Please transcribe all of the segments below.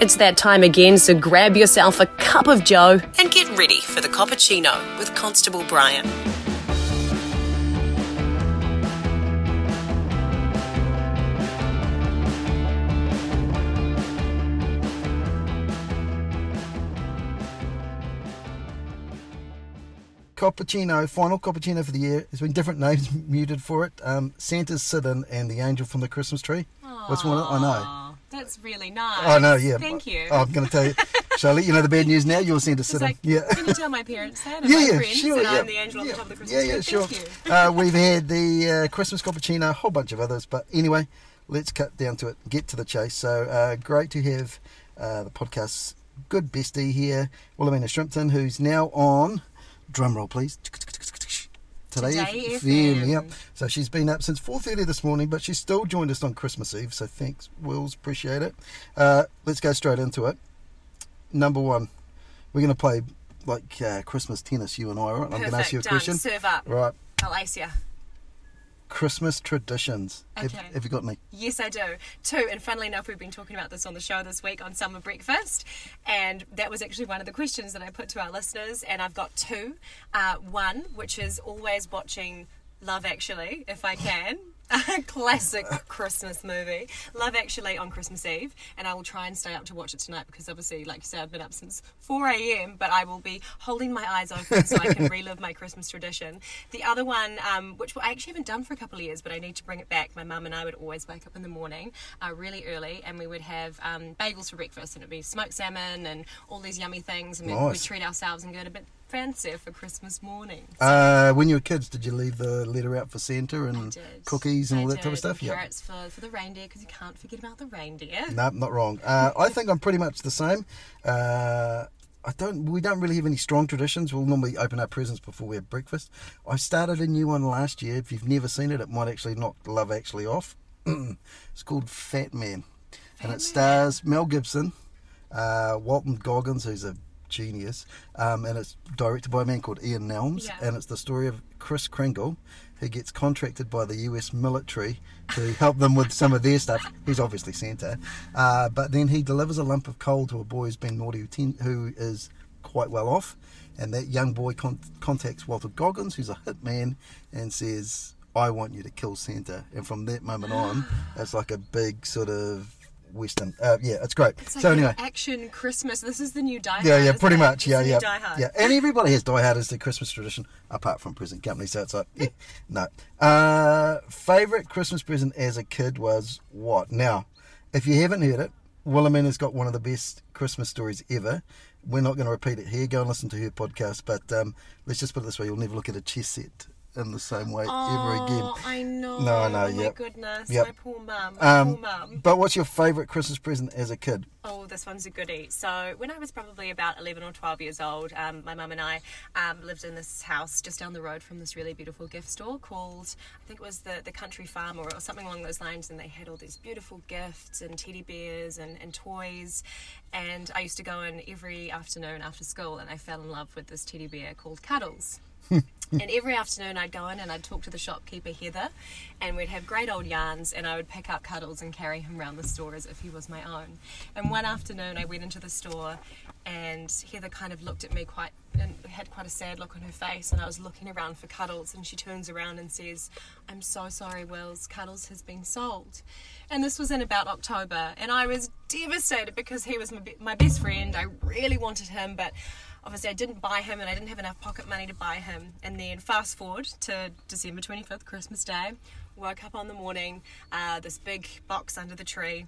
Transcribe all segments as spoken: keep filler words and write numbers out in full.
It's that time again, so grab yourself a cup of joe and get ready for the Coppuccino with Constable Brian. Coppuccino, final Coppuccino for the year. There's been different names muted for it. Um, Santa's Sit-In and The Angel from the Christmas Tree. Aww, what's one? I know. That's really nice. I know, yeah. Thank you. Oh, I'm going to tell you. Shall I let you know the bad news now? You'll send a sit-in. Like, yeah. Can you tell my parents that? And yeah, my yeah, friends sure. And yeah. I'm the angel on yeah. the top of the Christmas tree. Yeah, yeah, sure. Thank you. uh, we've had the uh, Christmas Coppuccino, a whole bunch of others. But anyway, let's cut down to it, get to the chase. So uh, great to have uh, the podcast's good bestie here, Willemina Shrimpton, who's now on, drum roll please, Today, Today F M. F M. Yep. So she's been up since four thirty this morning, but she still joined us on Christmas Eve. So thanks, Wills. Appreciate it. Uh, let's go straight into it. Number one, we're going to play like uh, Christmas tennis, you and I, right? Perfect. I'm going to ask you a done. Question. Serve up. Right. I'll ace you. Christmas traditions. Okay. Have, have you got any? Yes, I do. Two, and funnily enough, we've been talking about this on the show this week on Summer Breakfast, and that was actually one of the questions that I put to our listeners, and I've got two. Uh, one, which is always watching Love Actually, if I can. A classic Christmas movie. Love Actually on Christmas Eve, and I will try and stay up to watch it tonight because obviously, like you said, I've been up since four a.m, but I will be holding my eyes open so I can relive my Christmas tradition. The other one, um, which I actually haven't done for a couple of years, but I need to bring it back. My mum and I would always wake up in the morning uh, really early, and we would have um, bagels for breakfast, and it would be smoked salmon and all these yummy things, and nice. We'd, we'd treat ourselves and go to bed fancy for Christmas morning. So. Uh, when you were kids, did you leave the letter out for Santa and cookies and I all that did. Type of stuff? Yeah, carrots for, for the reindeer because you can't forget about the reindeer. No, nope, not wrong. Uh, I think I'm pretty much the same. Uh, I don't. We don't really have any strong traditions. We'll normally open our presents before we have breakfast. I started a new one last year. If you've never seen it, it might actually knock Love Actually off. It's called Fat Man, Fat and it Man. Stars Mel Gibson, uh, Walton Goggins, who's a genius, um, and it's directed by a man called Ian Nelms, yeah. And it's the story of Chris Kringle, who gets contracted by the U S military to help them with some of their stuff. He's obviously Santa, uh, but then he delivers a lump of coal to a boy who's been naughty, who is quite well off, and that young boy con- contacts Walter Goggins, who's a hitman, and says, I want you to kill Santa. And from that moment on, it's like a big sort of Western. Uh, yeah, it's great. It's like so anyway, action Christmas. This is the new Die Hard. Yeah, yeah, pretty much. Yeah, yeah, yeah. And everybody has Die Hard as their Christmas tradition, apart from present company. So it's like, eh, no. Uh, favorite Christmas present as a kid was what? Now, if you haven't heard it, Willemina's got one of the best Christmas stories ever. We're not going to repeat it here. Go and listen to her podcast. But um, let's just put it this way: you'll never look at a chess set in the same way oh, ever again. I know. No, I know. Oh, yep. My goodness. Yep. My poor mum. My um, poor mum. But what's your favourite Christmas present as a kid? Oh, this one's a goodie. So when I was probably about eleven or twelve years old, um, my mum and I um, lived in this house just down the road from this really beautiful gift store called, I think it was the, the Country Farm or, or something along those lines, and they had all these beautiful gifts and teddy bears and, and toys, and I used to go in every afternoon after school, and I fell in love with this teddy bear called Cuddles. And every afternoon I'd go in and I'd talk to the shopkeeper, Heather, and we'd have great old yarns, and I would pick up Cuddles and carry him around the store as if he was my own. And one afternoon I went into the store, and Heather kind of looked at me quite, and had quite a sad look on her face, and I was looking around for Cuddles, and she turns around and says, I'm so sorry, Wills, Cuddles has been sold. And this was in about October, and I was devastated because he was my, be- my best friend. I really wanted him, but obviously I didn't buy him, and I didn't have enough pocket money to buy him. And then fast forward to December twenty-fifth, Christmas Day, woke up on the morning, uh, this big box under the tree.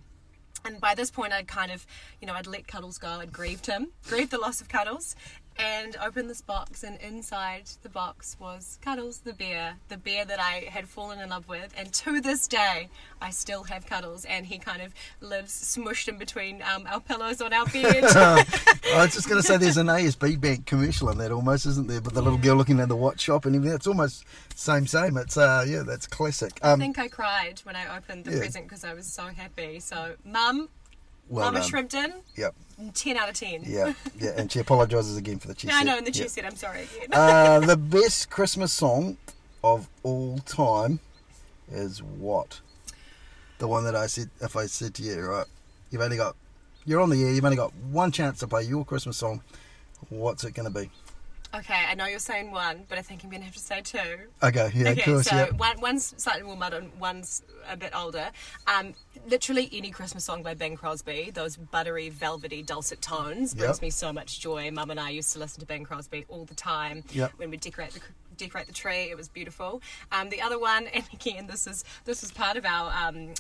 And by this point I'd kind of, you know, I'd let Cuddles go, I'd grieved him, grieved the loss of Cuddles, and opened this box, and inside the box was Cuddles the bear, the bear that I had fallen in love with, and to this day I still have Cuddles, and he kind of lives smushed in between um, our pillows on our bed. I was just going to say there's an A S B bank commercial on that almost, isn't there, but the yeah. little girl looking in the watch shop and everything. It's almost same same. It's uh yeah, that's classic. um, I think I cried when I opened the yeah. present because I was so happy. So mum Well Mama Shrimpton, yep. ten out of ten. Yeah, yeah, and she apologises again for the cheese. No, set. No, and the cheese yep. set, I'm sorry again. uh, the best Christmas song of all time is what? The one that I said, if I said to you, right, you've only got You're on the air. You've only got one chance to play your Christmas song. What's it going to be? Okay, I know you're saying one, but I think I'm going to have to say two. Okay, yeah, okay, of course, so yeah. One, one's slightly more modern, one's a bit older. Um, literally any Christmas song by Bing Crosby, those buttery, velvety, dulcet tones, brings yep. me so much joy. Mum and I used to listen to Bing Crosby all the time yep. when we decorate the decorate the tree. It was beautiful. Um, the other one, and again, this is this was part of our um,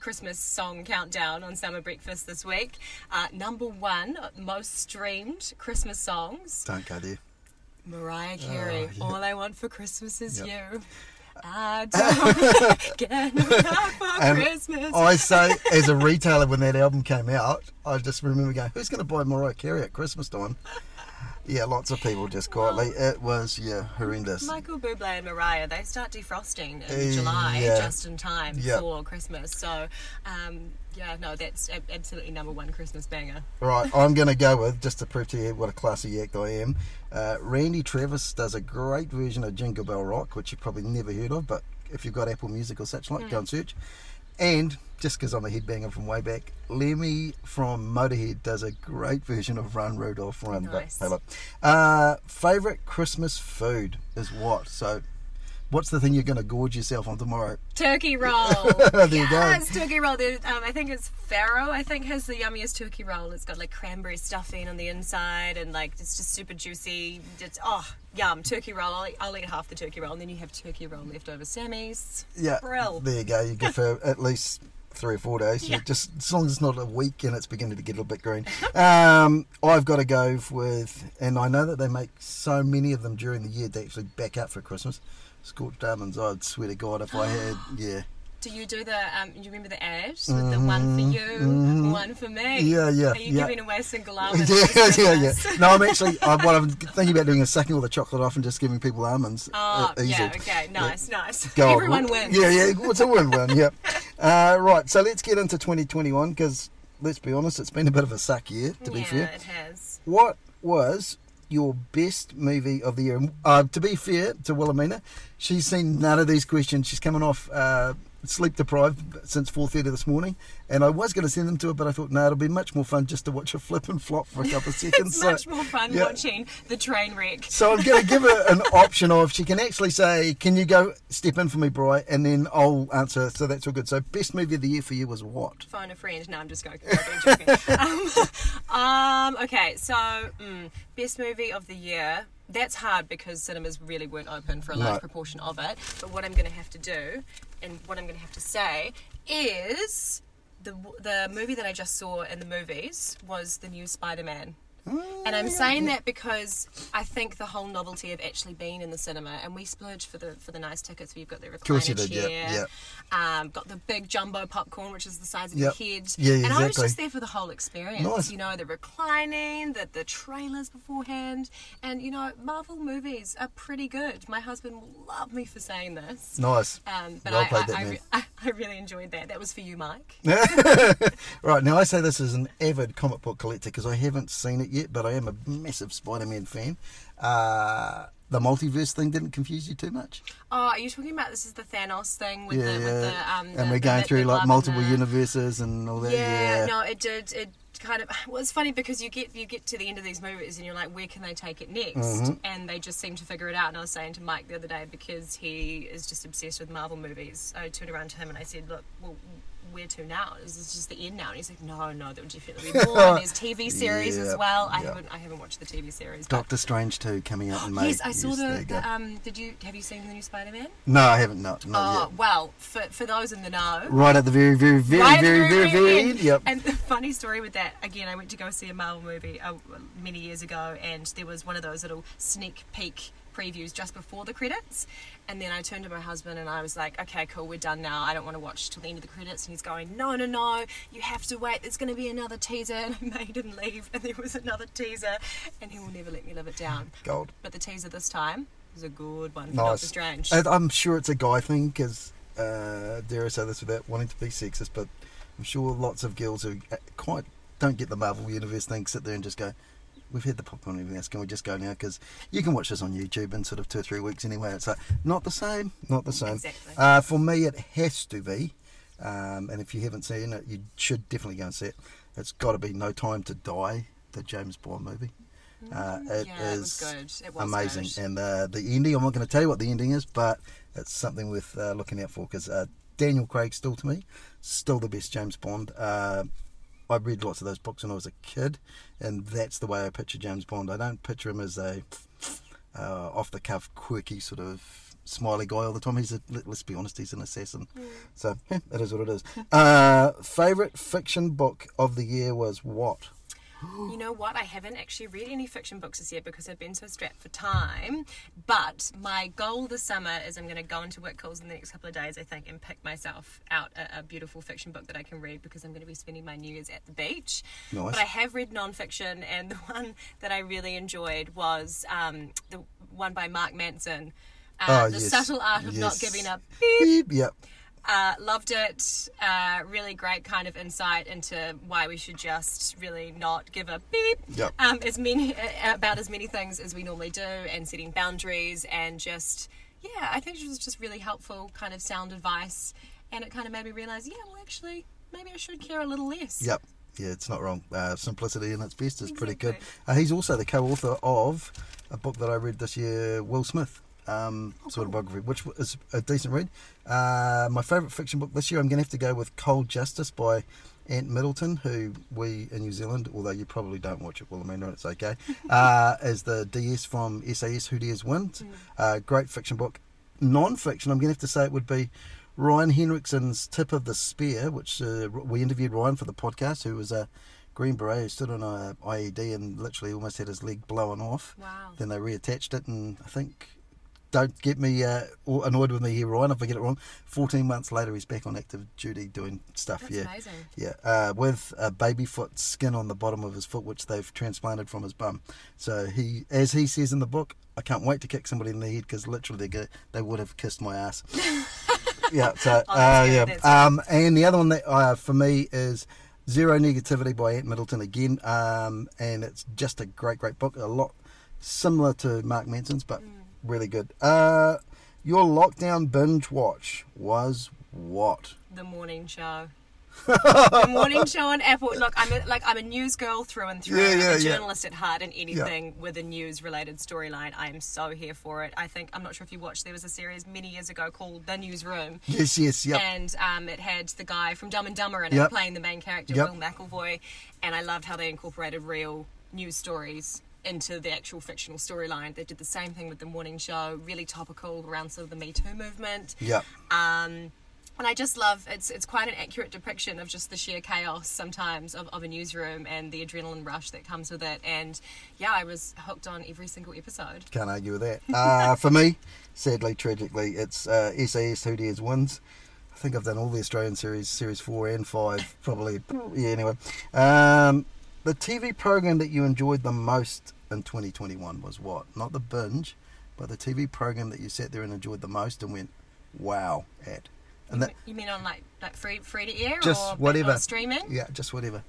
Christmas song countdown on Summer Breakfast this week. Uh, number one, most streamed Christmas songs. Don't go there. Mariah Carey, oh, yeah. All I Want for Christmas Is yep. You. I don't get enough for and Christmas. I say, as a retailer, when that album came out, I just remember going, who's going to buy Mariah Carey at Christmas time? Yeah, lots of people just quietly. Well, it was, yeah, horrendous. Michael Bublé and Mariah, they start defrosting in uh, July, yeah. just in time yep. for Christmas. So, um, yeah, no, that's absolutely number one Christmas banger. Right, I'm going to go with, just to prove to you what a classy act I am, uh, Randy Travis does a great version of Jingle Bell Rock, which you've probably never heard of, but if you've got Apple Music or such like, mm. go and search. And, just because I'm a headbanger from way back, Lemmy from Motorhead does a great version of Run, Rudolph, Run. Nice. But, hey, look. Uh, favourite Christmas food is what? So, what's the thing you're going to gorge yourself on tomorrow? Turkey roll. There you yes, go. Turkey roll. There, um, I think it's Faro, I think, has the yummiest turkey roll. It's got, like, cranberry stuffing on the inside and, like, it's just super juicy. It's, oh, yum. Turkey roll. I'll eat, I'll eat half the turkey roll and then you have turkey roll leftover sammies. Yeah. Brill. There you go. You go for at least three or four days. Yeah. Just as long as it's not a week and it's beginning to get a little bit green. um, I've got to go with, and I know that they make so many of them during the year to actually back up for Christmas. Scorched almonds. I'd swear to God if I had. Yeah. Do you do the, um, you remember the ad? Mm, the one for you, mm, one for me. Yeah, yeah. Are you yeah. giving away single almonds? Yeah, yeah, yeah. No, I'm actually, I, what I'm thinking about doing is sucking all the chocolate off and just giving people almonds. Oh, uh, easy. Yeah, okay. Nice, yeah. nice. Go Everyone on. wins. Yeah, yeah. It's a win-win, yeah. Uh, right, so let's get into twenty twenty-one because, let's be honest, it's been a bit of a suck year, to yeah, be fair. Yeah, it has. What was your best movie of the year? Uh, to be fair to Willemina, she's seen none of these questions. She's coming off uh, sleep deprived since four thirty this morning, and I was going to send them to her, but I thought, no, nah, it'll be much more fun just to watch her flip and flop for a couple of seconds. It's so much more fun yeah. watching the train wreck. So I'm going to give her an option of, she can actually say, can you go step in for me, Bri, and then I'll answer, so that's all good. So best movie of the year for you was what? Phone a friend. No, I'm just going to um, um, okay, so mm, best movie of the year. That's hard because cinemas really weren't open for a large no. proportion of it. But what I'm going to have to do, and what I'm going to have to say, is the the movie that I just saw in the movies was the new Spider-Man. And I'm saying that because I think the whole novelty of actually being in the cinema, and we splurged for the for the nice tickets where you've got the recliner chair, yep, yep. Um, got the big jumbo popcorn which is the size of yep. your head, yeah, and exactly. I was just there for the whole experience. Nice. You know, the reclining, the, the trailers beforehand, and you know, Marvel movies are pretty good. My husband will love me for saying this. Nice. Um, but well I, played I, that, I, man. I, I really enjoyed that. That was for you, Mike. Right, now I say this as an avid comic book collector because I haven't seen it yet, but I am a massive Spider-Man fan. Uh, the multiverse thing didn't confuse you too much? Oh, are you talking about this is the Thanos thing with yeah, the... With the um, and the, we're going the, through the like multiple and the... universes and all that. Yeah, yeah, no, it did... It kind of... Well, it's funny because you get you get to the end of these movies and you're like, where can they take it next? Mm-hmm. And they just seem to figure it out. And I was saying to Mike the other day, because he is just obsessed with Marvel movies, I turned around to him and I said, look, well... where to now? Is this just the end now? And he's like, no, no, there will definitely be more. And there's T V series yeah, as well. I yeah. haven't, I haven't watched the T V series. Doctor Strange two coming out in May. Yes, I saw yes, the. the um, did you have you seen the new Spider-Man? No, I haven't. Not. not oh yet. Well, for for those in the know, right at the very, very, very, right very, very, very end. end. Yep. And the funny story with that, again, I went to go see a Marvel movie uh, many years ago, and there was one of those little sneak peek previews just before the credits, and then I turned to my husband and I was like, okay, cool, we're done now, I don't want to watch till the end of the credits. And he's going, no, no, no, you have to wait, there's going to be another teaser. And I made him leave, and there was another teaser, and he will never let me live it down. Gold. But the teaser this time was a good one for nice. Doctor Strange. I'm sure it's a guy thing because uh, dare I say this without wanting to be sexist, but I'm sure lots of girls who quite don't get the Marvel Universe thing sit there and just go, we've had the popcorn and everything else, can we just go now? Because you can watch this on YouTube in sort of two or three weeks anyway. It's like, not the same, not the same. Exactly. Uh, for me, it has to be, um, and if you haven't seen it, you should definitely go and see it, It's got to be No Time to Die, the James Bond movie. Uh, it yeah, is it was good. It was amazing. Good. And uh, the ending, I'm not going to tell you what the ending is, but it's something worth uh, looking out for, because uh, Daniel Craig, still to me, still the best James Bond. Uh, I read lots of those books when I was a kid, and that's the way I picture James Bond. I don't picture him as a uh, off-the-cuff, quirky sort of smiley guy all the time. He's a, let's be honest, he's an assassin. Mm. So yeah, it is what it is. Uh, favourite fiction book of the year was what? You know what? I haven't actually read any fiction books this year because I've been so strapped for time. But my goal this summer is I'm going to go into Wickles in the next couple of days, I think, and pick myself out a, a beautiful fiction book that I can read, because I'm going to be spending my New Year's at the beach. Nice. But I have read non-fiction, and the one that I really enjoyed was um, the one by Mark Manson, uh, oh, The yes. Subtle Art of yes. Not Giving a Beep. Yep. Uh, loved it. Uh, really great kind of insight into why we should just really not give a beep. Yep. Um, as many about as many things as we normally do, and setting boundaries, and just yeah, I think it was just really helpful, kind of sound advice, and it kind of made me realise, yeah, well, actually, maybe I should care a little less. Yep. Yeah, it's not wrong. Uh, simplicity in its best is exactly. pretty good. Uh, he's also the co-author of a book that I read this year, Will Smith. Um, oh, sort of biography, which is a decent read. Uh, my favourite fiction book this year, I'm going to have to go with Cold Justice by Ant Middleton, who we in New Zealand, although you probably don't watch it, Willemina, it's okay, uh, is the D S from S A S: Who Dares Win. Mm. Uh, great fiction book. Non-fiction, I'm going to have to say it would be Ryan Henriksen's Tip of the Spear, which uh, we interviewed Ryan for the podcast, who was a Green Beret who stood on an I E D and literally almost had his leg blown off. Wow. Then they reattached it, and I think... Don't get me uh, annoyed with me here, Ryan, if I get it wrong. fourteen months later, he's back on active duty doing stuff. That's yeah. amazing. Yeah, uh, with a baby foot skin on the bottom of his foot, which they've transplanted from his bum. So he, as he says in the book, I can't wait to kick somebody in the head, because literally they go, they would have kissed my ass. yeah, so, oh, uh, yeah. Um, and the other one that uh, for me is Zero Negativity by Ant Middleton again. Um, and it's just a great, great book. A lot similar to Mark Manson's, but... Mm. Really good. Uh, your lockdown binge watch was what? The Morning Show. The Morning Show on Apple. Look, I'm a, like I'm a news girl through and through. Yeah, yeah, I'm a journalist yeah. at heart, and anything yeah. with a news-related storyline, I am so here for it. I think I'm not sure if you watched. There was a series many years ago called The Newsroom. Yes, yes, yeah. And um, it had the guy from Dumb and Dumber in it yep. playing the main character, yep. Will McElvoy, and I loved how they incorporated real news stories into the actual fictional storyline. They did the same thing with The Morning Show, really topical around sort of the Me Too movement. Yeah. Um, and I just love, it's it's quite an accurate depiction of just the sheer chaos sometimes of, of a newsroom and the adrenaline rush that comes with it. And yeah, I was hooked on every single episode. Can't argue with that. Uh, for me, sadly, tragically, it's uh, S A S Who Dares Wins. I think I've done all the Australian series, series four and five, probably. Yeah, anyway. Um... The T V program that you enjoyed the most in twenty twenty-one was what? Not the binge, but the T V program that you sat there and enjoyed the most and went, wow, at. And that, you mean on like like free free to air just or whatever streaming? Yeah, just whatever.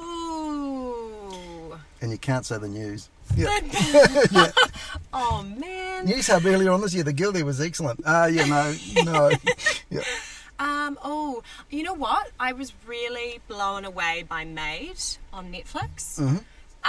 Ooh. And you can't say the news. Yeah. yeah. Oh man. News Hub earlier on this year, the girl there was excellent. Ah, uh, yeah, no, no, yeah. Um, oh, you know what? I was really blown away by Made on Netflix. Mm-hmm.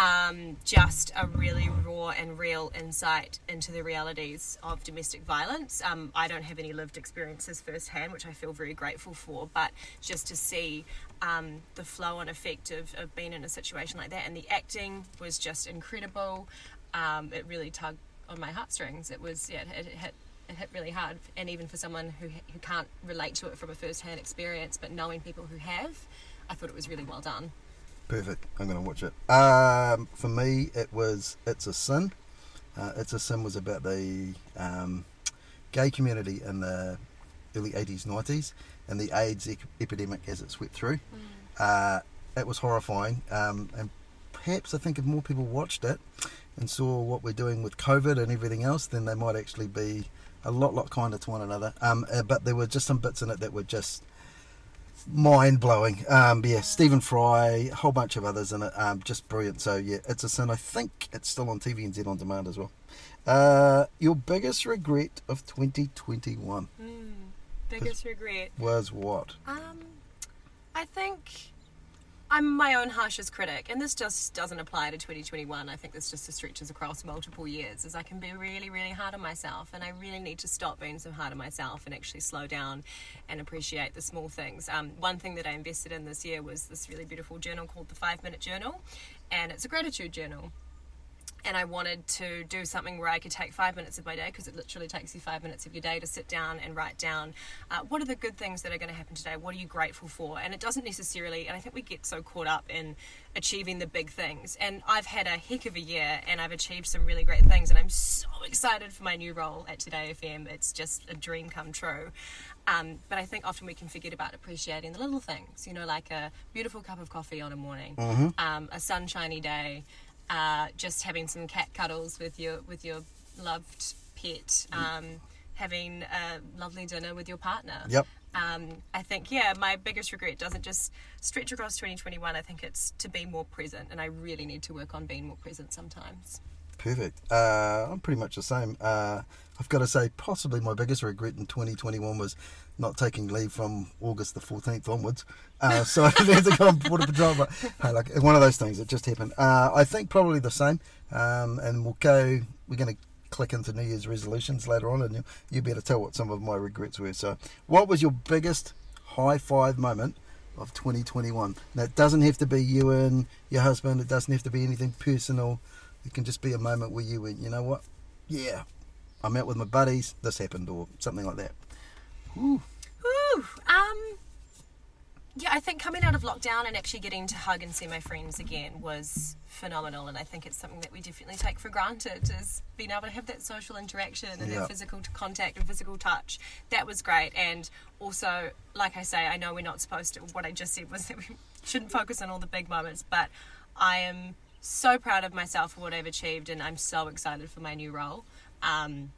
Um, just a really raw and real insight into the realities of domestic violence. Um, I don't have any lived experiences firsthand, which I feel very grateful for, but just to see um, the flow and effect of, of being in a situation like that, and the acting was just incredible. Um, it really tugged on my heartstrings. It was, yeah, it, it hit. It hit really hard, and even for someone who who can't relate to it from a first-hand experience, but knowing people who have, I thought it was really well done. Perfect. I'm going to watch it. Um, for me, it was It's a Sin. Uh, It's a Sin was about the um, gay community in the early eighties, nineties, and the AIDS e- epidemic as it swept through. Mm. Uh, it was horrifying, um, and perhaps I think if more people watched it and saw what we're doing with COVID and everything else, then they might actually be a lot, lot kinder to one another. Um, uh, but there were just some bits in it that were just mind-blowing. Um, yeah, Stephen Fry, a whole bunch of others in it. Um, just brilliant. So, yeah, It's a Sin. I think it's still on T V N Z On Demand as well. Uh, your biggest regret of twenty twenty-one? Mm, biggest regret? Was what? Um, I think I'm my own harshest critic, and this just doesn't apply to twenty twenty-one. I think this just stretches across multiple years, as I can be really, really hard on myself, and I really need to stop being so hard on myself and actually slow down and appreciate the small things. Um, one thing that I invested in this year was this really beautiful journal called the Five-Minute Journal, and it's a gratitude journal. And I wanted to do something where I could take five minutes of my day, because it literally takes you five minutes of your day to sit down and write down uh, what are the good things that are going to happen today, what are you grateful for. And it doesn't necessarily, and I think we get so caught up in achieving the big things, and I've had a heck of a year and I've achieved some really great things, and I'm so excited for my new role at Today F M. It's just a dream come true. Um, but I think often we can forget about appreciating the little things, you know, like a beautiful cup of coffee on a morning, mm-hmm. um, a sunshiny day, Uh, just having some cat cuddles with your with your loved pet, um, having a lovely dinner with your partner. Yep. Um, I think, yeah, my biggest regret doesn't just stretch across twenty twenty-one. I think it's to be more present, and I really need to work on being more present sometimes. Perfect. Uh, I'm pretty much the same. Uh, I've got to say, possibly my biggest regret in twenty twenty-one was not taking leave from August the fourteenth onwards. Uh, so I had to go on board a patrol. But hey, like, one of those things, it just happened. Uh, I think probably the same. Um, and we'll go, we're going to click into New Year's resolutions later on, and you, you better tell what some of my regrets were. So what was your biggest high five moment of twenty twenty-one? Now, it doesn't have to be you and your husband. It doesn't have to be anything personal. It can just be a moment where you went, you know what? Yeah, I'm out with my buddies. This happened, or something like that. Ooh. Ooh. Um. Yeah, I think coming out of lockdown and actually getting to hug and see my friends again was phenomenal, and I think it's something that we definitely take for granted, is being able to have that social interaction and yep. that physical contact and physical touch. That was great. And also, like I say, I know we're not supposed to, what I just said was that we shouldn't focus on all the big moments, but I am so proud of myself for what I've achieved, and I'm so excited for my new role. Um,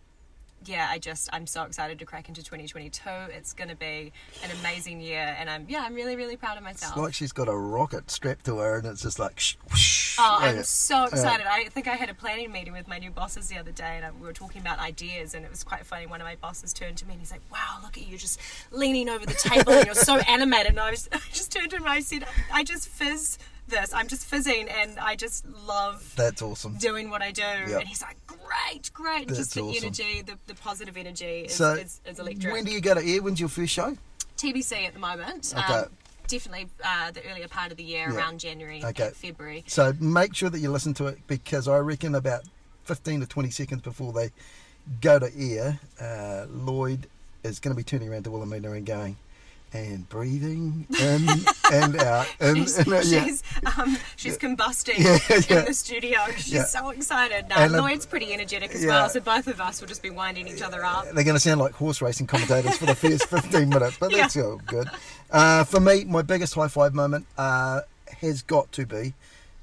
yeah, I just, I'm so excited to crack into twenty twenty-two. It's going to be an amazing year, and I'm, yeah, I'm really, really proud of myself. It's like she's got a rocket strapped to her, and it's just like, shh, whoosh. Oh, I'm yeah. so excited. Yeah. I think I had a planning meeting with my new bosses the other day, and I, we were talking about ideas, and it was quite funny. One of my bosses turned to me, and he's like, wow, look at you, just leaning over the table, and you're so animated. And I, was, I just turned to him, and I said, I just fizz. This I'm just fizzing, and I just love that's awesome doing what I do. Yep. And he's like, great, great. That's just the awesome. energy, the, the positive energy is, so is, is electric. When do you go to air? When's your first show? T B C at the moment. Okay. Um, definitely uh, the earlier part of the year, yep. around January, okay. and February. So make sure that you listen to it, because I reckon about fifteen to twenty seconds before they go to air, uh, Lloyd is going to be turning around to Willemina and going, and breathing in and out. In, she's in, yeah. she's, um, she's combusting yeah, yeah. in the studio. She's yeah. so excited. Now, and Lloyd's pretty energetic as yeah. well, so both of us will just be winding each other up. They're going to sound like horse racing commentators for the first fifteen minutes, but that's yeah. all good. Uh, for me, my biggest high five moment uh, has got to be,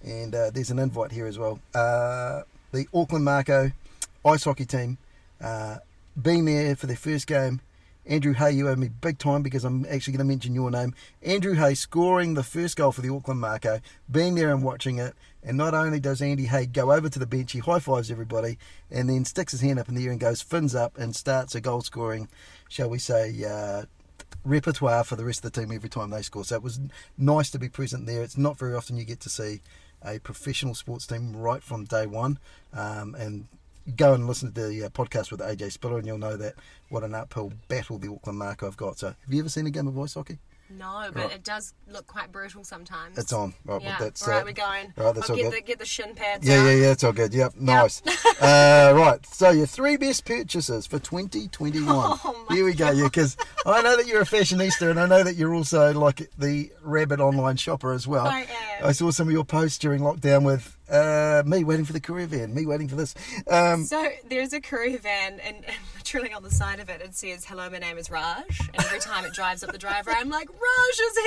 and uh, there's an invite here as well, uh, the Auckland Marcos ice hockey team uh, being there for their first game. Andrew Hay, you owe me big time, because I'm actually going to mention your name. Andrew Hay scoring the first goal for the Auckland Marco, being there and watching it, and not only does Andy Hay go over to the bench, he high-fives everybody, and then sticks his hand up in the air and goes fins up and starts a goal-scoring, shall we say, uh, repertoire for the rest of the team every time they score. So it was nice to be present there. It's not very often you get to see a professional sports team right from day one, um, and go and listen to the uh, podcast with A J Spiller, and you'll know that what an uphill battle the Auckland Marco have got. So, have you ever seen a game of ice hockey? No, but right. it does look quite brutal sometimes. It's on. Right, yeah. well, that's, all right, uh, we're going. All right, that's I'll all get, good. The, get the shin pads Yeah, out. yeah, yeah, it's all good. Yep, yep. nice. uh, right, so your three best purchases for twenty twenty-one. Oh, my Here we go, God. yeah, because I know that you're a fashionista, and I know that you're also like the rabid online shopper as well. I am. I saw some of your posts during lockdown with Uh, me waiting for the courier van, me waiting for this. Um, so there's a courier van, and, and literally on the side of it, it says, hello, my name is Raj. And every time it drives up the driveway, I'm like, Raj is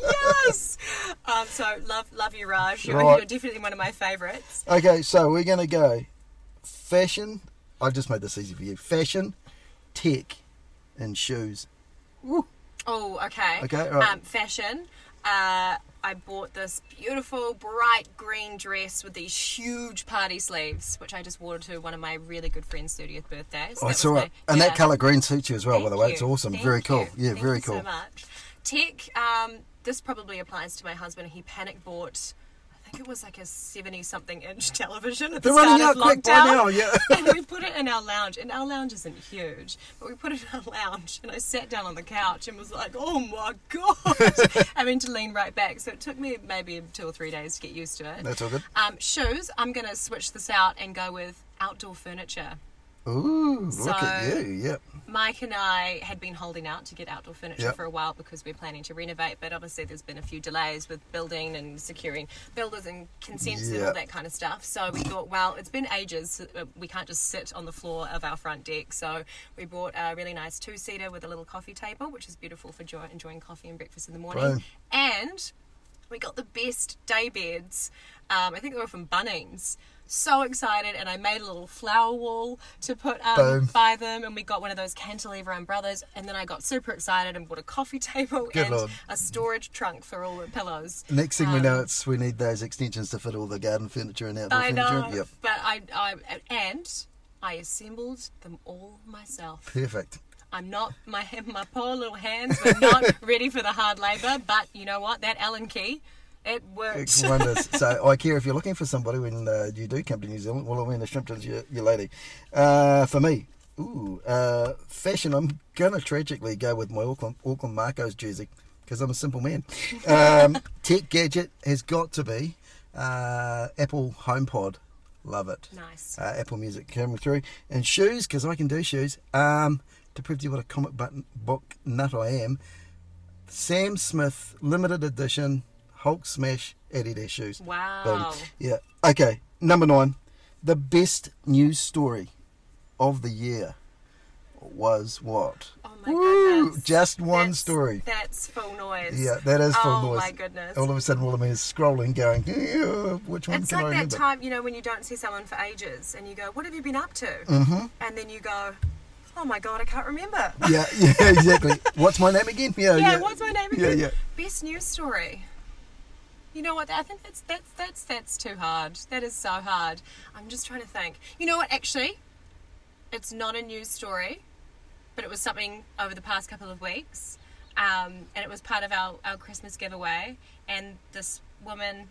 here, yes! Um, so love love you, Raj. You're, right. you're definitely one of my favourites. Okay, so we're going to go fashion. I've just made this easy for you. Fashion, tech, and shoes. Woo. Oh, okay. Okay, all right. Um, fashion. Uh, I bought this beautiful bright green dress with these huge party sleeves, which I just wore to one of my really good friend's thirtieth birthday. So oh, I saw it. And yeah. that colour green suits you as well, Thank by the way. You. It's awesome. Thank very you. cool. Yeah, Thank very you cool. so much. Tech, um, this probably applies to my husband. He panic bought, I think it was like a seventy-something inch television at the They're start of lockdown. Now, yeah. And we put it in our lounge, and our lounge isn't huge, but we put it in our lounge, and I sat down on the couch and was like, oh my God. I mean, to lean right back. So it took me maybe two or three days to get used to it. That's all good. Um, shoes, I'm going to switch this out and go with outdoor furniture. Ooh, so look at you, yep. Mike and I had been holding out to get outdoor furniture yep. for a while because we're planning to renovate, but obviously there's been a few delays with building and securing builders and consents yep. and all that kind of stuff. So we thought, well, it's been ages. We can't just sit on the floor of our front deck. So we bought a really nice two-seater with a little coffee table, which is beautiful for jo- enjoying coffee and breakfast in the morning. Right. And we got the best day beds. Um, I think they were from Bunnings. So excited, and I made a little flower wall to put um, by them, and we got one of those cantilever umbrellas, and then I got super excited and bought a coffee table Good and Lord. a storage trunk for all the pillows. Next thing um, we know, it's we need those extensions to fit all the garden furniture and outdoor I furniture. Know, yep. But I, I and I assembled them all myself. Perfect. I'm not, my my poor little hands were not ready for the hard labour, but you know what? That Allen key. It works. It wonders. So I care if you're looking for somebody when uh, you do come to New Zealand. Well, I mean, the Shrimpton's your, your lady. Uh, for me, ooh, uh, fashion, I'm going to tragically go with my Auckland, Auckland Marcos jersey because I'm a simple man. Um, tech gadget has got to be uh, Apple HomePod. Love it. Nice. Uh, Apple Music coming through. And shoes, because I can do shoes. Um, to prove to you what a comic book nut I am, Sam Smith, limited edition, Hulk smash Adidas shoes. Wow. Boom. Yeah. Okay. Number nine. The best news story of the year was what? Oh my Woo! goodness. Just one that's, story. That's full noise. Yeah, that is full oh noise. Oh my goodness. All of a sudden, all of me is scrolling going, yeah, which one it's can like I remember? It's like that time, you know, when you don't see someone for ages and you go, what have you been up to? Mm-hmm. And then you go, oh my God, I can't remember. Yeah, yeah, exactly. What's my name again? Yeah, yeah, yeah. What's my name again? Yeah, yeah. Best news story. You know what? I think that's that's that's that's too hard. That is so hard. I'm just trying to think. You know what? Actually, it's not a news story, but it was something over the past couple of weeks, um, and it was part of our, our Christmas giveaway. And this woman,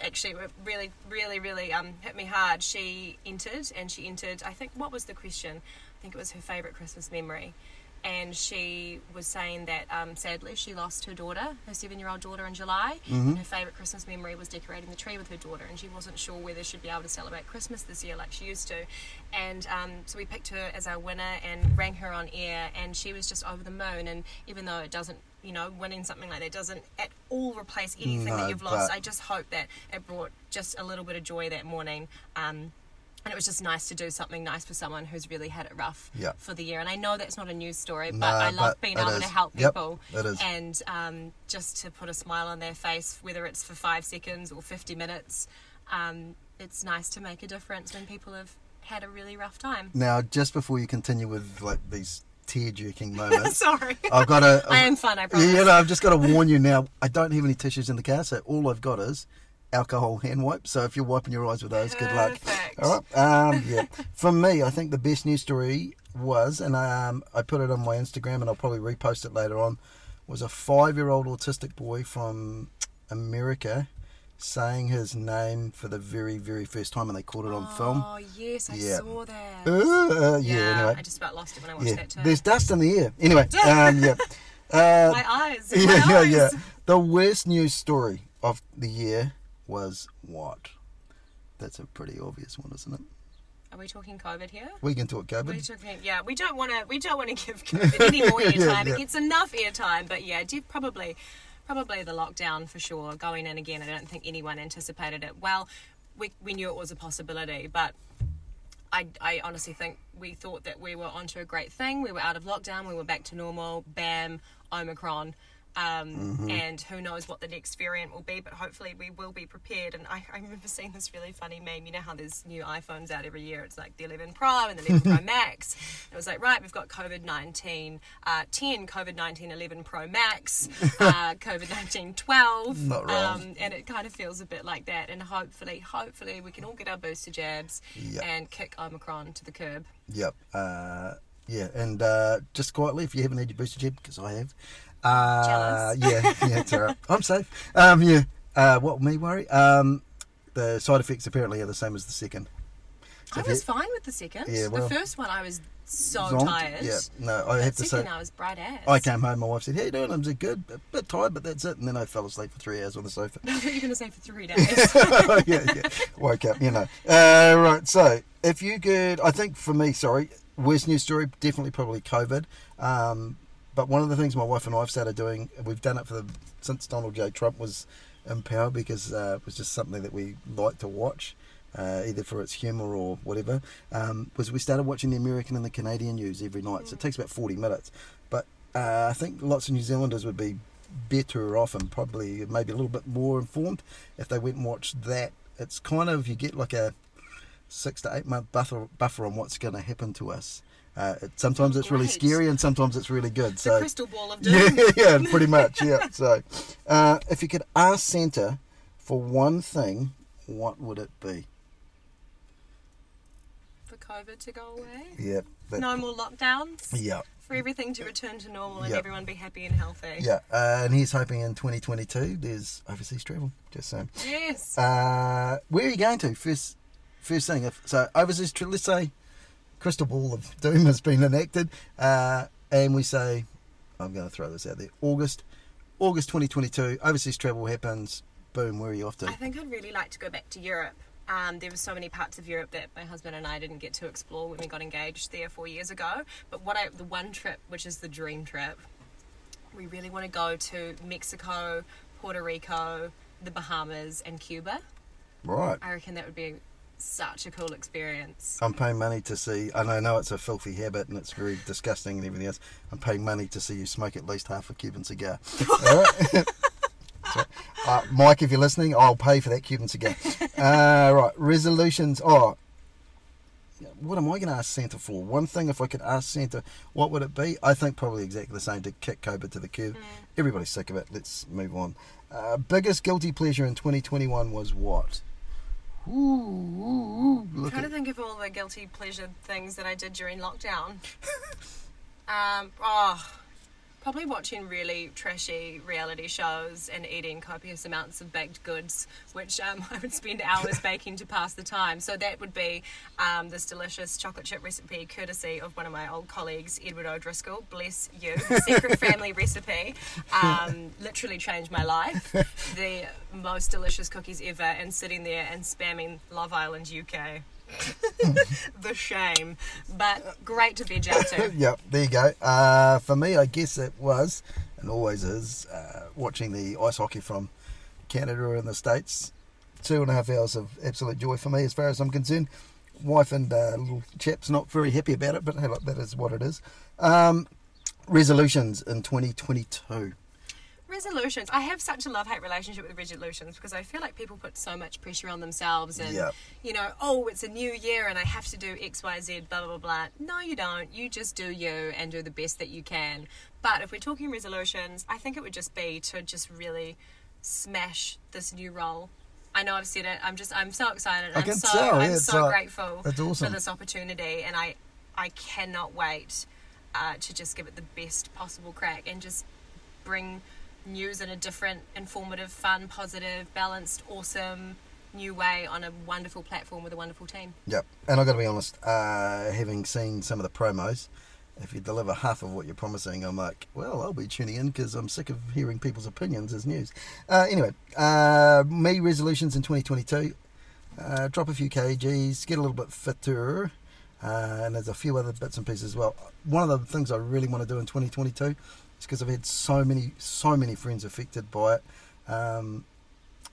actually, really, really, really um, hit me hard. She entered, and she entered. I think what was the question? I think it was her favourite Christmas memory. And she was saying that, um, sadly, she lost her daughter, her seven-year-old daughter in July, mm-hmm. and her favourite Christmas memory was decorating the tree with her daughter, and she wasn't sure whether she'd be able to celebrate Christmas this year like she used to. And um, so we picked her as our winner and rang her on air, and she was just over the moon. And even though it doesn't, you know, winning something like that doesn't at all replace anything no, that you've lost, I just hope that it brought just a little bit of joy that morning. Um And it was just nice to do something nice for someone who's really had it rough yeah. for the year. And I know that's not a news story, but no, I love but being able is. to help people. Yep, it is. And um, just to put a smile on their face, whether it's for five seconds or fifty minutes, um, it's nice to make a difference when people have had a really rough time. Now, just before you continue with like these tear-jerking moments. Sorry. I've got to... I am fun, I promise. Yeah, no, I've just got to warn you now, I don't have any tissues in the car, so all I've got is alcohol hand wipe, so if you're wiping your eyes with those, good luck. Perfect. All right. Um, yeah. For me, I think the best news story was, and um, I put it on my Instagram, and I'll probably repost it later on, was a five-year-old autistic boy from America saying his name for the very, very first time, and they caught it on oh, film. Oh, yes, I yeah. saw that. Uh, uh, yeah, yeah anyway. I just about lost it when I watched yeah. that too. There's dust in the air. Anyway, um, yeah. Uh, my eyes. My yeah, eyes. Yeah, yeah. The worst news story of the year was what? That's a pretty obvious one, isn't it? Are we talking COVID here? We can talk COVID. We talking, yeah, we don't want to. We don't want to give COVID any more airtime. yeah, yeah. It gets enough airtime. But yeah, did probably, probably the lockdown for sure. Going in again, I don't think anyone anticipated it. Well, we we knew it was a possibility, but I I honestly think we thought that we were onto a great thing. We were out of lockdown. We were back to normal. Bam, Omicron. Um, mm-hmm. And who knows what the next variant will be, but hopefully we will be prepared. And I, I remember seeing this really funny meme. You know how there's new iPhones out every year? It's like the eleven Pro and the eleven Pro Max. It was like, right, we've got COVID nineteen uh, ten, COVID nineteen eleven Pro Max, uh, COVID nineteen twelve. Not wrong. Um, and it kind of feels a bit like that. And hopefully, hopefully we can all get our booster jabs yep. and kick Omicron to the curb. Yep. Uh, Yeah, and uh, just quietly, if you haven't had your booster jab, because I have. Uh, Jealous. Yeah, yeah, it's all right. I'm safe. Um, yeah, uh, what me worry? Um, the side effects apparently are the same as the second. So I was you, fine with the second. Yeah, well, the first one I was so zonked. tired. Yeah, no, I have to say. I was bright ass. I came home, my wife said, "How you doing?" I said, "Good, a bit tired, but that's it." And then I fell asleep for three hours on the sofa. No, you're going to say for three days. yeah, yeah. Woke up, you know. Uh, right, so if you could, I think for me, sorry. worst news story, definitely probably COVID. Um, but one of the things my wife and I have started doing, we've done it for the, since Donald J. Trump was in power, because uh, it was just something that we like to watch, uh, either for its humour or whatever, um, was we started watching the American and the Canadian news every night. So it takes about forty minutes. But uh, I think lots of New Zealanders would be better off and probably maybe a little bit more informed if they went and watched that. It's kind of, you get like a six to eight month buffer buffer on what's going to happen to us. Uh, it, sometimes it's Great. really scary and sometimes it's really good. So the crystal ball of doom. Yeah, yeah, pretty much. Yeah. So, uh, if you could ask Santa for one thing, what would it be? For COVID to go away. Yeah. That, no more lockdowns. Yeah. For everything to return to normal and yep. everyone be happy and healthy. Yeah, uh, and he's hoping in twenty twenty-two there's overseas travel. Just saying. Yes. Uh, where are you going to first? First thing, if, so overseas, let's say crystal ball of doom has been enacted, uh, and we say, I'm going to throw this out there, August, August twenty twenty-two, overseas travel happens, boom, where are you off to? I think I'd really like to go back to Europe. Um, there were so many parts of Europe that my husband and I didn't get to explore when we got engaged there four years ago, but what I, the one trip, which is the dream trip, we really want to go to Mexico, Puerto Rico, the Bahamas, and Cuba. Right. I reckon that would be such a cool experience. I'm paying money to see, and I know it's a filthy habit and it's very disgusting and everything else, I'm paying money to see you smoke at least half a Cuban cigar. All right. So, uh, Mike, if you're listening, I'll pay for that Cuban cigar. Uh, right, resolutions. Oh, what am I going to ask Santa for? One thing, if I could ask Santa, what would it be? I think probably exactly the same, to kick COVID to the curb. Mm. Everybody's sick of it. Let's move on. Uh, biggest guilty pleasure in twenty twenty-one was what? Ooh, ooh, ooh. I'm trying to think of all the guilty pleasure things that I did during lockdown. um, oh, probably watching really trashy reality shows and eating copious amounts of baked goods, which um, I would spend hours baking to pass the time. So that would be um, this delicious chocolate chip recipe, courtesy of one of my old colleagues, Edward O'Driscoll. Bless you. Secret family recipe. Um, literally changed my life. The most delicious cookies ever, and sitting there and spamming Love Island U K. The shame, but great to veg out to. Yep, there you go. Uh, for me, I guess it was, and always is, uh, watching the ice hockey from Canada and the States. Two and a half hours of absolute joy for me, as far as I'm concerned. Wife and uh, little chap's not very happy about it, but hey, look, that is what it is. Um, resolutions in twenty twenty-two. Resolutions. I have such a love-hate relationship with resolutions, because I feel like people put so much pressure on themselves and, yep. you know, oh, it's a new year and I have to do X, Y, Z, blah, blah, blah. No, you don't. You just do you and do the best that you can. But if we're talking resolutions, I think it would just be to just really smash this new role. I know I've said it. I'm just, I'm so excited. I I'm can so, tell. I'm yeah, so grateful that's awesome. for this opportunity, and I, I cannot wait uh, to just give it the best possible crack and just bring news in a different, informative, fun, positive, balanced, awesome new way on a wonderful platform with a wonderful team. Yep. And I've got to be honest, uh, having seen some of the promos, if you deliver half of what you're promising, I'm like, well, I'll be tuning in, because I'm sick of hearing people's opinions as news. Uh, anyway, uh, me resolutions in twenty twenty-two, uh, drop a few kgs, get a little bit fitter, uh, and there's a few other bits and pieces as well. One of the things I really want to do in twenty twenty-two, because I've had so many so many friends affected by it, um,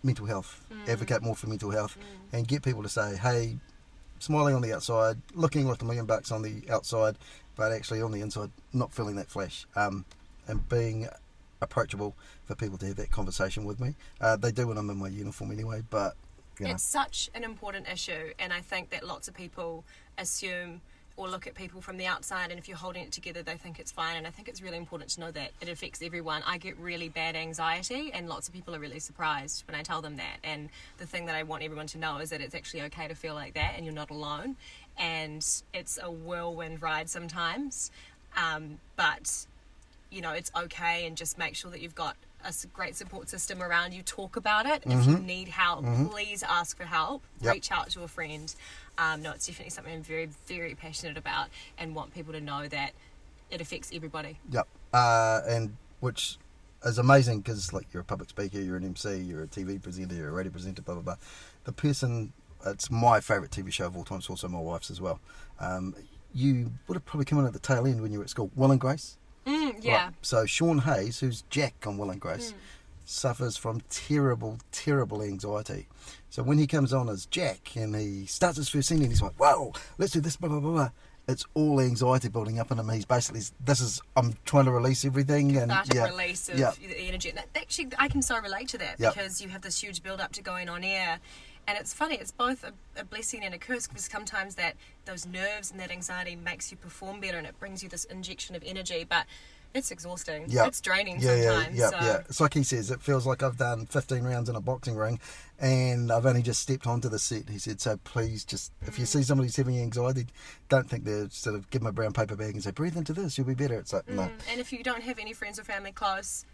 mental health, mm. advocate more for mental health, mm. and get people to say, hey, smiling on the outside, looking like a million bucks on the outside, but actually on the inside not feeling that flash, um, and being approachable for people to have that conversation with me. Uh, they do when I'm in my uniform anyway, but you know. It's such an important issue, and I think that lots of people assume or look at people from the outside, and if you're holding it together they think it's fine. And I think it's really important to know that it affects everyone. I get really bad anxiety, and lots of people are really surprised when I tell them that, and the thing that I want everyone to know is that it's actually okay to feel like that, and you're not alone, and it's a whirlwind ride sometimes, um, but you know it's okay, and just make sure that you've got a great support system around you. Talk about it. Mm-hmm. If you need help, mm-hmm. please ask for help. Yep. Reach out to a friend. Um, no, it's definitely something I'm very, very passionate about, and want people to know that it affects everybody. Yep. Uh, and which is amazing, because like you're a public speaker, you're an M C, you're a T V presenter, you're a radio presenter, blah blah blah. The person, it's my favourite T V show of all time. It's also my wife's as well. Um, you would have probably come in at the tail end when you were at school. Will and Grace. Mm, yeah. Right. So Sean Hayes, who's Jack on Will and Grace, mm. suffers from terrible, terrible anxiety. So when he comes on as Jack and he starts his first scene and he's like, "Whoa, let's do this," blah blah blah blah. It's all anxiety building up in him. He's basically, this is, I'm trying to release everything. And yeah, release of yeah. the energy. And that, actually, I can so relate to that, yep. because you have this huge build up to going on air. And it's funny, it's both a, a blessing and a curse, because sometimes that those nerves and that anxiety makes you perform better, and it brings you this injection of energy, but it's exhausting. Yep. It's draining yeah, sometimes. Yeah, yeah, so. yeah. It's like he says, it feels like I've done fifteen rounds in a boxing ring and I've only just stepped onto the set. He said, so please just, if you mm. see somebody who's having anxiety, don't think they're sort of, give them a brown paper bag and say, breathe into this, you'll be better. It's like, mm. no. And if you don't have any friends or family close,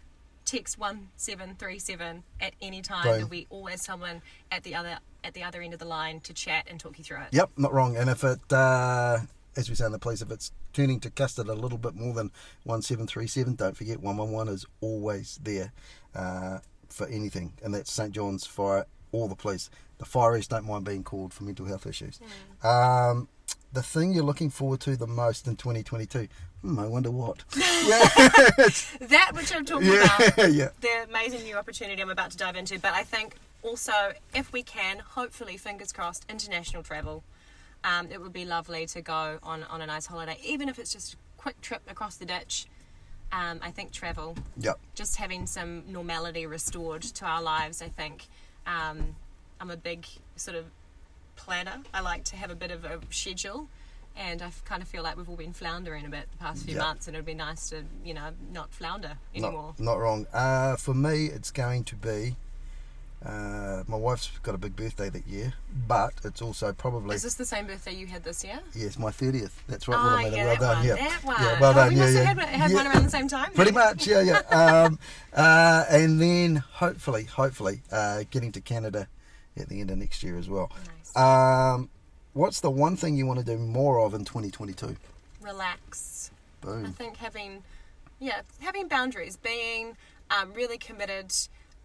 text one seven three seven at any time. Right. There'll be always someone at the other at the other end of the line to chat and talk you through it. Yep, not wrong. And if it, uh, as we say in the police, if it's turning to custard a little bit more than one seven three seven, don't forget one one one is always there uh, for anything. And that's Saint John's Fire, all the police. The fireys don't mind being called for mental health issues. Mm. Um, the thing you're looking forward to the most in twenty twenty-two... Hmm, I wonder what. That which I'm talking yeah, about, yeah. the amazing new opportunity I'm about to dive into. But I think also, if we can, hopefully, fingers crossed, international travel. Um, it would be lovely to go on, on a nice holiday, even if it's just a quick trip across the ditch. Um, I think travel, yep. just having some normality restored to our lives, I think. Um, I'm a big sort of planner. I like to have a bit of a schedule. And I kind of feel like we've all been floundering a bit the past few yep. months, and it'd be nice to, you know, not flounder anymore. Not, not wrong. Uh, for me, it's going to be, uh, my wife's got a big birthday that year, but it's also probably... Is this the same birthday you had this year? Yes, my thirtieth. That's right. Oh, Willemina. yeah, well that done. one, yeah. that one. Yeah, well oh, done, we yeah, must yeah. have had, had yeah. one around the same time. Pretty much, yeah, yeah. um, uh, and then, hopefully, hopefully, uh, getting to Canada at the end of next year as well. Nice. Um... What's the one thing you want to do more of in twenty twenty-two? Relax. Boom. I think having, yeah, having boundaries, being um, really committed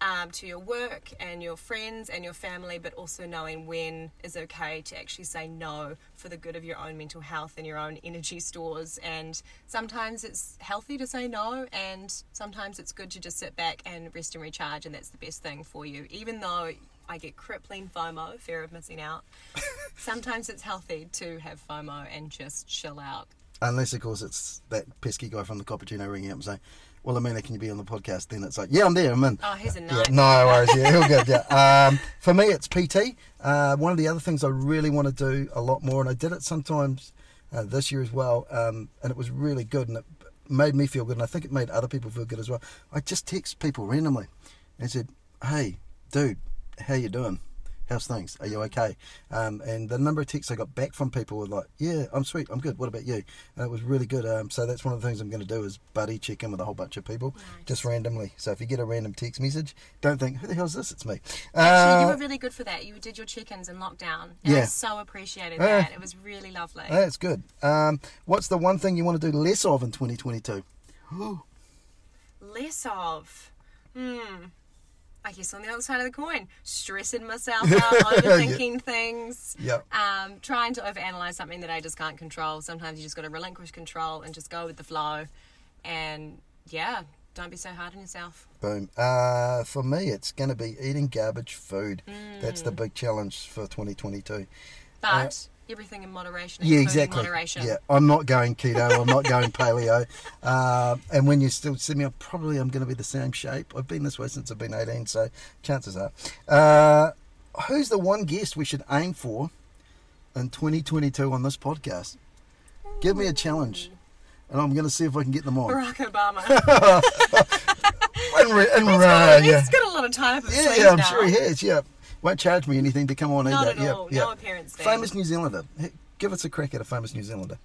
um, to your work and your friends and your family, but also knowing when is okay to actually say no for the good of your own mental health and your own energy stores. And sometimes it's healthy to say no, and sometimes it's good to just sit back and rest and recharge, and that's the best thing for you, even though... I get crippling FOMO, fear of missing out. Sometimes it's healthy to have FOMO and just chill out. Unless, of course, it's that pesky guy from the Cappuccino ringing up and saying, well, Willemina, can you be on the podcast? Then it's like, yeah, I'm there, I'm in. Oh, he's a nice. Yeah, no worries, yeah, he'll go, yeah. Um, for me, it's P T. Uh, one of the other things I really want to do a lot more, and I did it sometimes uh, this year as well, um, and it was really good, and it made me feel good, and I think it made other people feel good as well. I just text people randomly and said, hey, dude, how you doing? How's things? Are you okay? Um, and the number of texts I got back from people were like, yeah, I'm sweet, I'm good, what about you? And it was really good. Um, so that's one of the things I'm going to do is buddy check in with a whole bunch of people, nice. Just randomly. So if you get a random text message, don't think, who the hell is this? It's me. Uh, Actually, you were really good for that. You did your check-ins in lockdown. And yeah. I so appreciated uh, that. It was really lovely. That's good. Um, what's the one thing you want to do less of in twenty twenty-two? Less of? Hmm... I guess on the other side of the coin, stressing myself out, overthinking yeah. things, yep. um, trying to overanalyze something that I just can't control. Sometimes you just got to relinquish control and just go with the flow. And yeah, don't be so hard on yourself. Boom. Uh, for me, it's going to be eating garbage food. Mm. That's the big challenge for twenty twenty-two. But... Uh, everything in moderation. Yeah, exactly. Moderation. Yeah, I'm not going keto. I'm not going paleo. Uh, and when you still see me, I'm probably I'm going to be the same shape. I've been this way since I've been eighteen, so chances are. Uh, who's the one guest we should aim for in twenty twenty-two on this podcast? Give me a challenge, and I'm going to see if I can get them on. Barack Obama. and re- and he's, got, yeah. he's got a lot of time for yeah, yeah, I'm now. Sure he has, yeah. Won't charge me anything to come on Not either. Not at all, yeah, no yeah. appearance fee. Famous New Zealander. Hey, give us a crack at a famous New Zealander.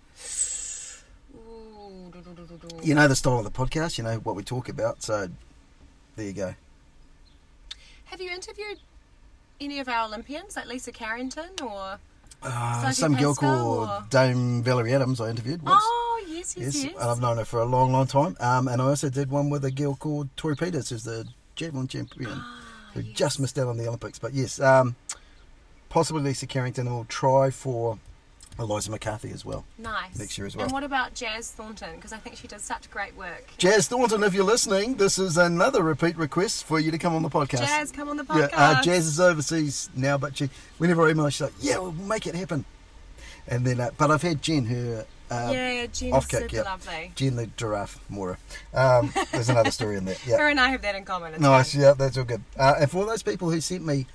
Ooh, do, do, do, do, do. You know the style of the podcast, you know what we talk about, so there you go. Have you interviewed any of our Olympians, like Lisa Carrington or... Uh, some girl called or... Dame Valerie Adams I interviewed once. Oh, yes, yes, yes. yes. And I've known her for a long, long time. Um, and I also did one with a girl called Tori Peters, who's the javelin champion, oh, who yes. just missed out on the Olympics. But yes, um, possibly Lisa Carrington, and we'll try for Eliza McCarthy as well. Nice. Next year as well. And what about Jazz Thornton? Because I think she does such great work. Jazz Thornton, if you're listening, this is another repeat request for you to come on the podcast. Jazz, come on the podcast. Yeah, uh, Jazz is overseas now, but she, whenever I email her, she's like, yeah, we'll make it happen. And then, uh, but I've had Jen, her um, yeah, Jen's off-kick, super yeah. lovely. Jen the giraffe, Mora. Um, there's another story in there. Yeah. Her and I have that in common. Nice, fun. Yeah, that's all good. Uh, and for those people who sent me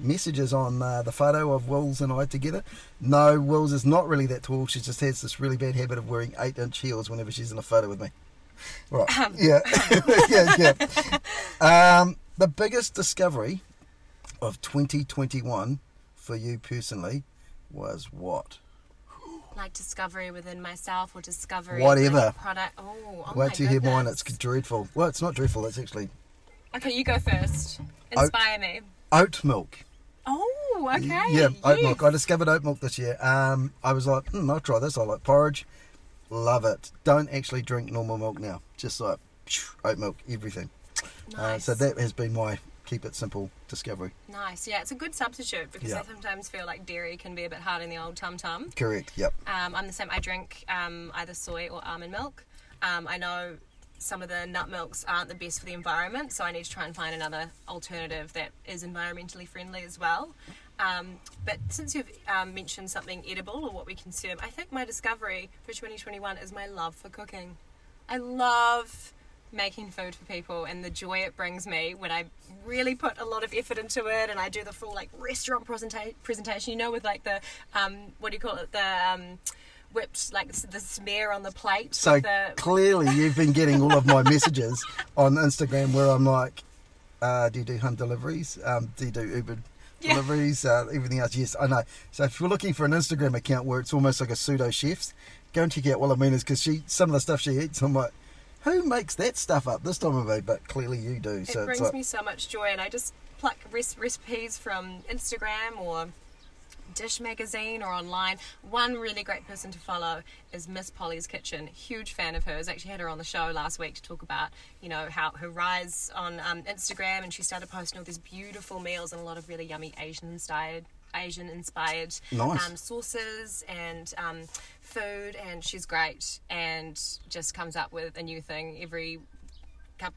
messages on uh, the photo of Wills and I together. No, Wills is not really that tall. She just has this really bad habit of wearing eight inch heels whenever she's in a photo with me. Right. Um. Yeah. yeah. Yeah. Um, the biggest discovery of twenty twenty-one for you personally was what? Like discovery within myself or discovery whatever product. Oh, oh wait till you hear mine. It's dreadful. Well, it's not dreadful. It's actually. Okay, you go first. Inspire Oat. me. Oat milk. Oh, okay. Yeah, yes. Oat milk. I discovered oat milk this year. Um, I was like, hmm, I'll try this. I like porridge. Love it. Don't actually drink normal milk now. Just like phew, oat milk, everything. Nice. Uh, so that has been my keep it simple discovery. Nice. Yeah, it's a good substitute because yep. I sometimes feel like dairy can be a bit hard in the old tum-tum. Correct, yep. Um, I'm the same. I drink um, either soy or almond milk. Um, I know some of the nut milks aren't the best for the environment, so I need to try and find another alternative that is environmentally friendly as well. Um, but since you've um, mentioned something edible or what we consume, I think my discovery for twenty twenty-one is my love for cooking. I love making food for people and the joy it brings me when I really put a lot of effort into it and I do the full like restaurant presenta- presentation, you know, with like the, um, what do you call it, the... Um, whipped like the smear on the plate. So the... clearly you've been getting all of my messages on Instagram where I'm like, uh, do you do home deliveries? Um, do you do Uber yeah. deliveries? Uh, everything else? Yes, I know. So if you're looking for an Instagram account where it's almost like a pseudo chef's, go and check out Willemina's because she some of the stuff she eats, I'm like, who makes that stuff up this time of day? But clearly you do. It so brings it's like... me so much joy, and I just pluck res- recipes from Instagram or Dish magazine or online. One really great person to follow is Miss Polly's Kitchen. Huge fan of hers. Actually had her on the show last week to talk about, you know, how her rise on um, Instagram, and she started posting all these beautiful meals and a lot of really yummy Asian style Asian inspired nice. um, sauces and um, food, and she's great and just comes up with a new thing every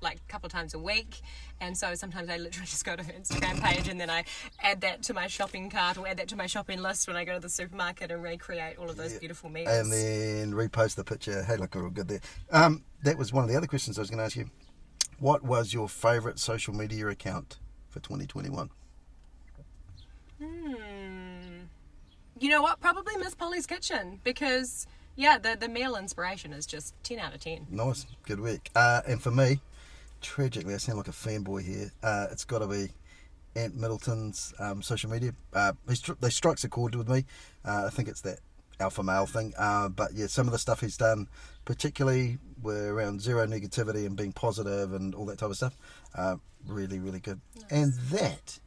like a couple of times a week, and so sometimes I literally just go to her Instagram page and then I add that to my shopping cart or add that to my shopping list when I go to the supermarket and recreate all of those yeah. beautiful meals and then repost the picture. Hey, look, we're all good there. Um, that was one of the other questions I was going to ask you. What was your favourite social media account for twenty twenty-one? Hmm. You know what? Probably Miss Polly's Kitchen, because yeah, the the meal inspiration is just ten out of ten. Nice, good work. Uh, and for me, tragically, I sound like a fanboy here. Uh, it's got to be Ant Middleton's um, social media. Uh, he stri- they strikes a chord with me. Uh, I think it's that alpha male thing. Uh, but yeah, some of the stuff he's done, particularly were around zero negativity and being positive and all that type of stuff, uh, really, really good. Nice. And that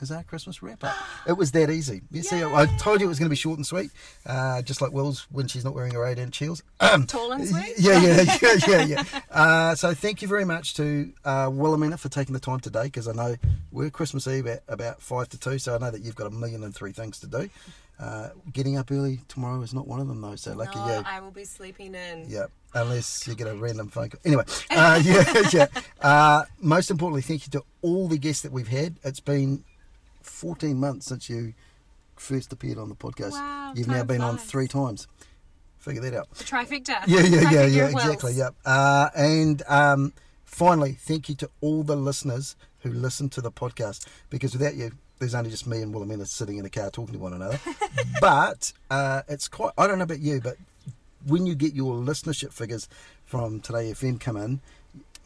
is our Christmas wrap-up. It was that easy. You Yay! See, I, I told you it was going to be short and sweet, uh, just like Will's when she's not wearing her eight-inch heels. Tall and sweet? Yeah, yeah, yeah, yeah, yeah. Uh, so thank you very much to uh, Willemina for taking the time today, because I know we're Christmas Eve at about five to two, so I know that you've got a million and three things to do. Uh, getting up early tomorrow is not one of them, though, so lucky no, you. I will be sleeping in. Yeah, unless you get a random phone call. Anyway, uh, yeah, yeah. Uh, most importantly, thank you to all the guests that we've had. It's been fourteen months since you first appeared on the podcast. Wow, you've now been flies. On three times. Figure that out. The trifecta. Yeah, yeah, the trifecta yeah, yeah, exactly. Yep. Yeah. Uh, and um, finally, thank you to all the listeners who listen to the podcast, because without you, there's only just me and Willemina sitting in a car talking to one another. But uh, it's quite, I don't know about you, but when you get your listenership figures from Today F M come in,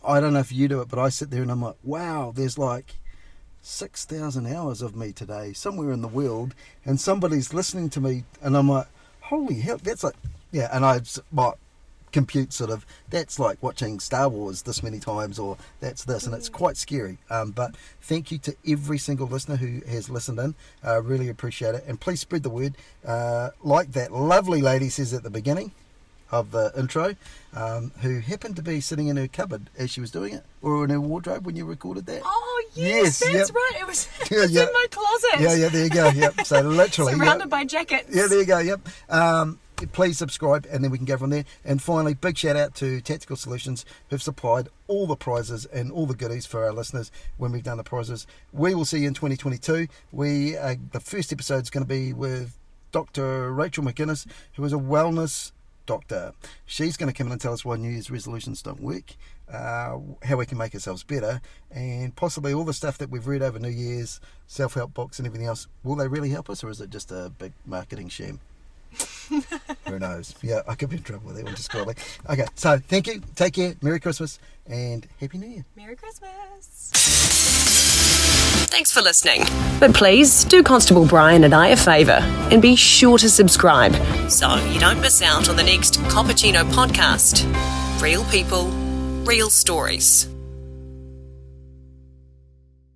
I don't know if you do it, but I sit there and I'm like, wow, there's like six thousand hours of me today somewhere in the world, and somebody's listening to me, and I'm like, holy hell, that's like, yeah, and I might compute sort of, that's like watching Star Wars this many times, or that's this, and it's quite scary. Um, but thank you to every single listener who has listened in. I uh, really appreciate it, and please spread the word. Uh, like that lovely lady says at the beginning of the intro, um, who happened to be sitting in her cupboard as she was doing it, or in her wardrobe when you recorded that. Oh yes, yes that's yep. right. It was, it was yeah, in yeah. my closet. Yeah, yeah. There you go. Yep. So literally surrounded yep. by jackets. Yeah, there you go. Yep. Um, please subscribe, and then we can go from there. And finally, big shout out to Tactical Solutions, who've supplied all the prizes and all the goodies for our listeners when we've done the prizes. We will see you in twenty twenty-two. We uh, the first episode is going to be with Doctor Rachel McGuinness, who is a wellness doctor. She's going to come in and tell us why New Year's resolutions don't work, uh, how we can make ourselves better, and possibly all the stuff that we've read over New Year's, self-help books and everything else. Will they really help us, or is it just a big marketing sham? Who knows? Yeah, I could be in trouble with that one just quietly. Okay, so thank you, take care, Merry Christmas, and Happy New Year. Merry Christmas. Thanks for listening. But please do Constable Brian and I a favour and be sure to subscribe so you don't miss out on the next Coppuccino podcast. Real people, real stories.